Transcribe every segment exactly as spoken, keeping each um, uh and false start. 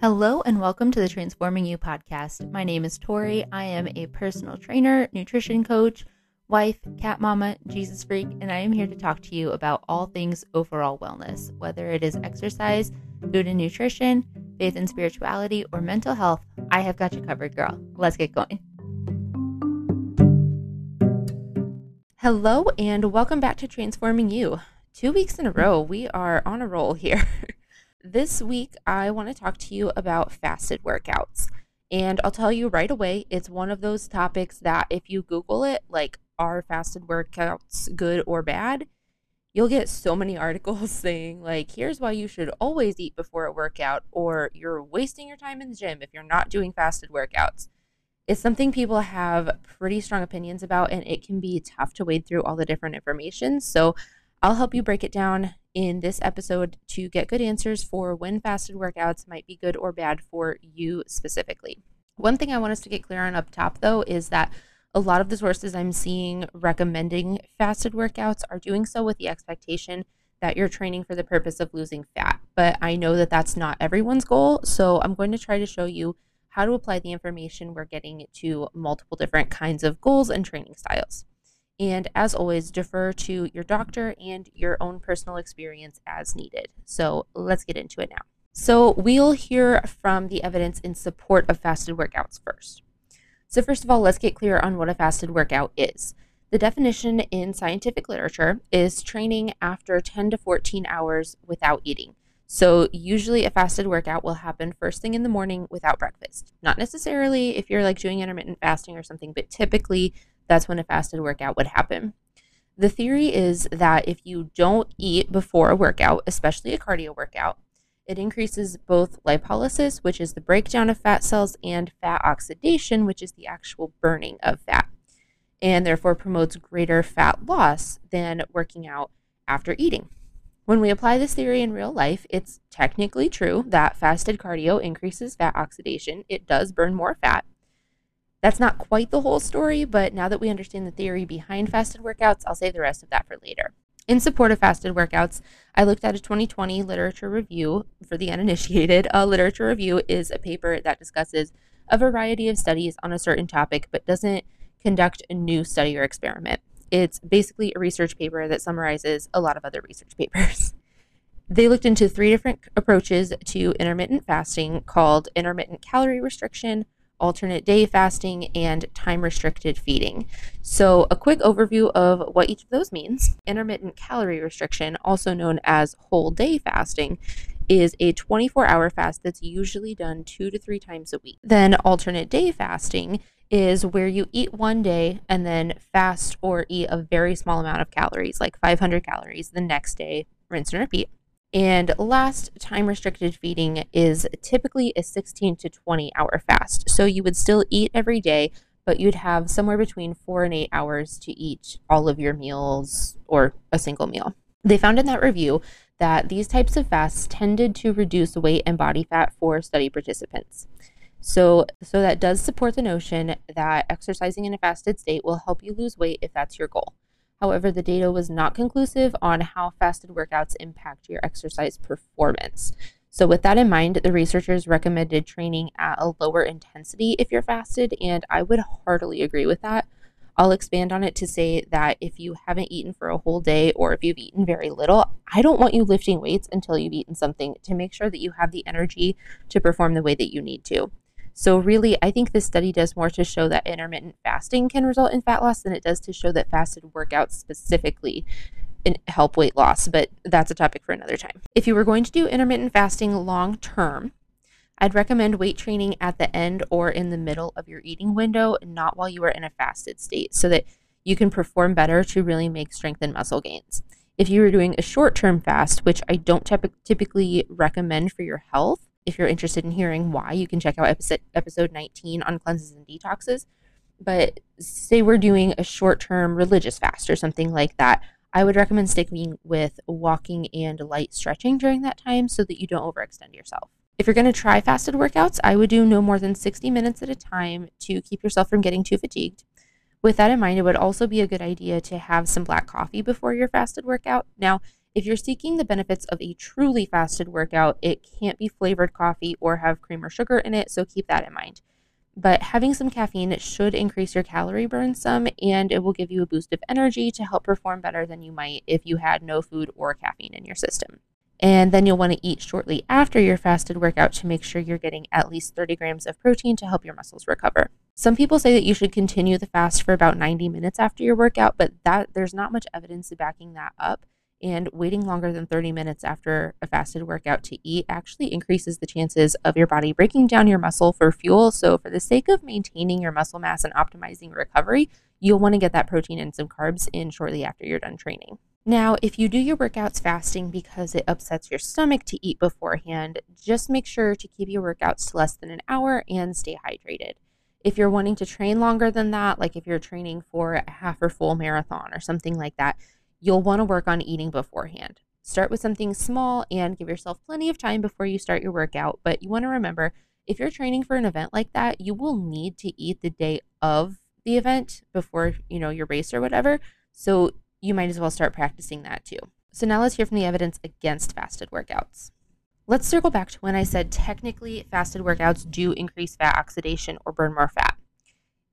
Hello and welcome to the Transforming You podcast. My name is Tori. I am a personal trainer, nutrition coach, wife, cat mama, Jesus freak, and I am here to talk to you about all things overall wellness, whether it is exercise, food and nutrition, faith and spirituality, or mental health. I have got you covered, girl. Let's get going. Hello and welcome back to Transforming You. Two weeks in a row, we are on a roll here. This week, I want to talk to you about fasted workouts. And I'll tell you right away, it's one of those topics that if you Google it, like, are fasted workouts good or bad? You'll get so many articles saying, like, here's why you should always eat before a workout, or you're wasting your time in the gym if you're not doing fasted workouts. It's something people have pretty strong opinions about, and it can be tough to wade through all the different information. So I'll help you break it down in this episode to get good answers for when fasted workouts might be good or bad for you specifically. One thing I want us to get clear on up top, though, is that a lot of the sources I'm seeing recommending fasted workouts are doing so with the expectation that you're training for the purpose of losing fat. But I know that that's not everyone's goal, so I'm going to try to show you how to apply the information we're getting to multiple different kinds of goals and training styles. And as always, defer to your doctor and your own personal experience as needed. So let's get into it now. So we'll hear from the evidence in support of fasted workouts first. So first of all, let's get clear on what a fasted workout is. The definition in scientific literature is training after ten to fourteen hours without eating. So usually a fasted workout will happen first thing in the morning without breakfast. Not necessarily if you're like doing intermittent fasting or something, but typically that's when a fasted workout would happen. The theory is that if you don't eat before a workout, especially a cardio workout, it increases both lipolysis, which is the breakdown of fat cells, and fat oxidation, which is the actual burning of fat, and therefore promotes greater fat loss than working out after eating. When we apply this theory in real life, it's technically true that fasted cardio increases fat oxidation. It does burn more fat. That's not quite the whole story, but now that we understand the theory behind fasted workouts, I'll save the rest of that for later. In support of fasted workouts, I looked at a twenty twenty literature review. For the uninitiated, a literature review is a paper that discusses a variety of studies on a certain topic, but doesn't conduct a new study or experiment. It's basically a research paper that summarizes a lot of other research papers. They looked into three different approaches to intermittent fasting called intermittent calorie restriction, alternate day fasting, and time-restricted feeding. So a quick overview of what each of those means. Intermittent calorie restriction, also known as whole day fasting, is a twenty-four hour fast that's usually done two to three times a week. Then alternate day fasting is where you eat one day and then fast or eat a very small amount of calories, like five hundred calories, the next day, rinse and repeat. And last, time-restricted feeding is typically a sixteen to twenty hour fast. So you would still eat every day, but you'd have somewhere between four and eight hours to eat all of your meals or a single meal. They found in that review that these types of fasts tended to reduce weight and body fat for study participants. So, so that does support the notion that exercising in a fasted state will help you lose weight if that's your goal. However, the data was not conclusive on how fasted workouts impact your exercise performance. So with that in mind, the researchers recommended training at a lower intensity if you're fasted, and I would heartily agree with that. I'll expand on it to say that if you haven't eaten for a whole day or if you've eaten very little, I don't want you lifting weights until you've eaten something to make sure that you have the energy to perform the way that you need to. So really, I think this study does more to show that intermittent fasting can result in fat loss than it does to show that fasted workouts specifically help weight loss, but that's a topic for another time. If you were going to do intermittent fasting long term, I'd recommend weight training at the end or in the middle of your eating window, not while you are in a fasted state, so that you can perform better to really make strength and muscle gains. If you were doing a short-term fast, which I don't typ- typically recommend for your health, if you're interested in hearing why, you can check out episode nineteen on cleanses and detoxes. But say we're doing a short-term religious fast or something like that, I would recommend sticking with walking and light stretching during that time so that you don't overextend yourself. If you're going to try fasted workouts, I would do no more than sixty minutes at a time to keep yourself from getting too fatigued. With that in mind, it would also be a good idea to have some black coffee before your fasted workout. Now, If you're seeking the benefits of a truly fasted workout, it can't be flavored coffee or have cream or sugar in it, so keep that in mind. But having some caffeine should increase your calorie burn some, and it will give you a boost of energy to help perform better than you might if you had no food or caffeine in your system. And then you'll want to eat shortly after your fasted workout to make sure you're getting at least thirty grams of protein to help your muscles recover. Some people say that you should continue the fast for about ninety minutes after your workout, but that there's not much evidence backing that up. And waiting longer than thirty minutes after a fasted workout to eat actually increases the chances of your body breaking down your muscle for fuel. So for the sake of maintaining your muscle mass and optimizing recovery, you'll want to get that protein and some carbs in shortly after you're done training. Now, if you do your workouts fasting because it upsets your stomach to eat beforehand, just make sure to keep your workouts to less than an hour and stay hydrated. If you're wanting to train longer than that, like if you're training for a half or full marathon or something like that, you'll want to work on eating beforehand. Start with something small and give yourself plenty of time before you start your workout. But you want to remember, if you're training for an event like that, you will need to eat the day of the event before, you know, your race or whatever. So you might as well start practicing that too. So now let's hear from the evidence against fasted workouts. Let's circle back to when I said technically fasted workouts do increase fat oxidation or burn more fat.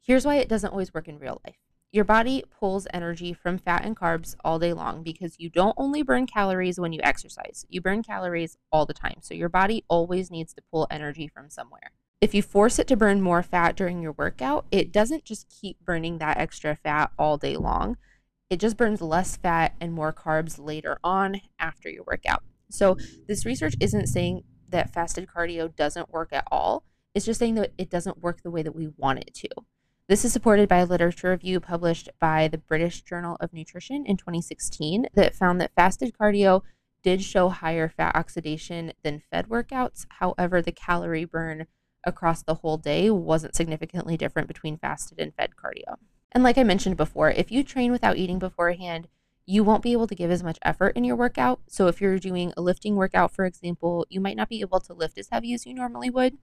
Here's why it doesn't always work in real life. Your body pulls energy from fat and carbs all day long because you don't only burn calories when you exercise. You burn calories all the time. So your body always needs to pull energy from somewhere. If you force it to burn more fat during your workout, it doesn't just keep burning that extra fat all day long. It just burns less fat and more carbs later on after your workout. So this research isn't saying that fasted cardio doesn't work at all. It's just saying that it doesn't work the way that we want it to. This is supported by a literature review published by the British Journal of Nutrition in twenty sixteen that found that fasted cardio did show higher fat oxidation than fed workouts. However, the calorie burn across the whole day wasn't significantly different between fasted and fed cardio. And like I mentioned before, if you train without eating beforehand, you won't be able to give as much effort in your workout. So if you're doing a lifting workout, for example, you might not be able to lift as heavy as you normally would.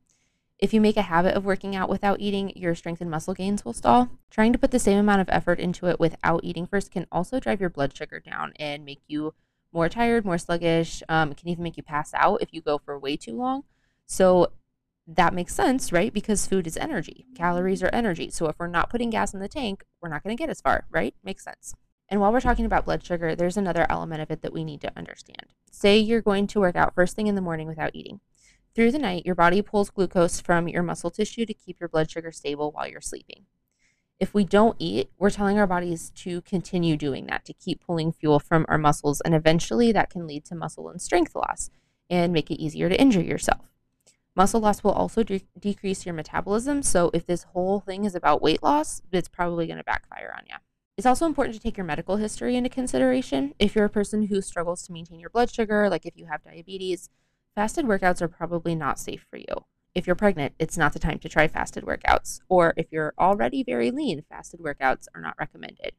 If you make a habit of working out without eating, your strength and muscle gains will stall. Trying to put the same amount of effort into it without eating first can also drive your blood sugar down and make you more tired, more sluggish. Um, it can even make you pass out if you go for way too long. So that makes sense, right? Because food is energy. Calories are energy. So if we're not putting gas in the tank, we're not going to get as far, right? Makes sense. And while we're talking about blood sugar, there's another element of it that we need to understand. Say you're going to work out first thing in the morning without eating. Through the night, your body pulls glucose from your muscle tissue to keep your blood sugar stable while you're sleeping. If we don't eat, we're telling our bodies to continue doing that, to keep pulling fuel from our muscles, and eventually that can lead to muscle and strength loss and make it easier to injure yourself. Muscle loss will also de- decrease your metabolism, so if this whole thing is about weight loss, it's probably going to backfire on you. It's also important to take your medical history into consideration. If you're a person who struggles to maintain your blood sugar, like if you have diabetes, fasted workouts are probably not safe for you. If you're pregnant, it's not the time to try fasted workouts. Or if you're already very lean, fasted workouts are not recommended.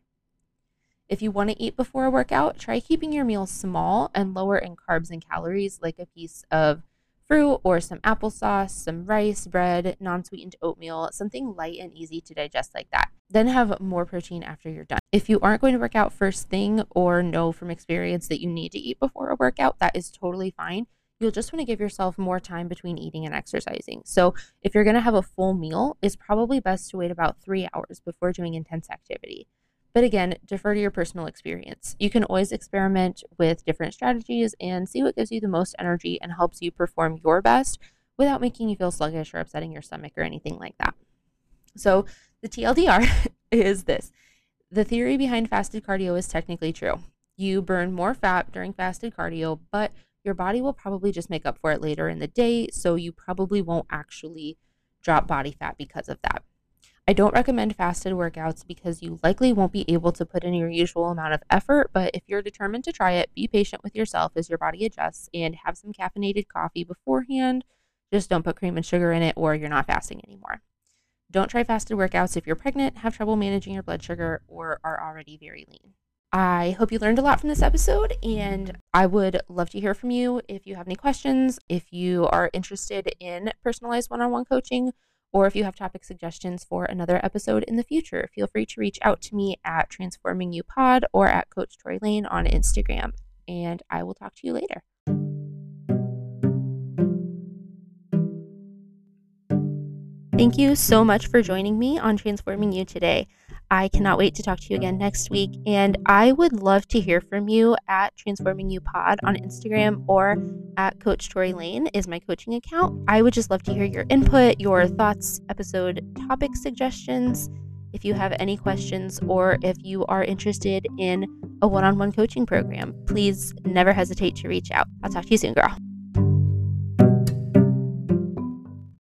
If you want to eat before a workout, try keeping your meals small and lower in carbs and calories, like a piece of fruit or some applesauce, some rice, bread, non-sweetened oatmeal, something light and easy to digest like that. Then have more protein after you're done. If you aren't going to work out first thing or know from experience that you need to eat before a workout, that is totally fine. You'll just want to give yourself more time between eating and exercising. So if you're going to have a full meal, it's probably best to wait about three hours before doing intense activity. But again, defer to your personal experience. You can always experiment with different strategies and see what gives you the most energy and helps you perform your best without making you feel sluggish or upsetting your stomach or anything like that. So the T L D R is this. The theory behind fasted cardio is technically true. You burn more fat during fasted cardio, but your body will probably just make up for it later in the day, so you probably won't actually drop body fat because of that. I don't recommend fasted workouts because you likely won't be able to put in your usual amount of effort, but if you're determined to try it, be patient with yourself as your body adjusts and have some caffeinated coffee beforehand. Just don't put cream and sugar in it or you're not fasting anymore. Don't try fasted workouts if you're pregnant, have trouble managing your blood sugar, or are already very lean. I hope you learned a lot from this episode, and I would love to hear from you if you have any questions, if you are interested in personalized one-on-one coaching, or if you have topic suggestions for another episode in the future. Feel free to reach out to me at Transforming You Pod or at Coach Tori Lane on Instagram. and I will talk to you later. Thank you so much for joining me on Transforming You today. I cannot wait to talk to you again next week, and I would love to hear from you at Transforming You Pod on Instagram, or at Coach Tori Lane is my coaching account. I would just love to hear your input, your thoughts, episode topic suggestions. If you have any questions, or if you are interested in a one-on-one coaching program, please never hesitate to reach out. I'll talk to you soon, girl.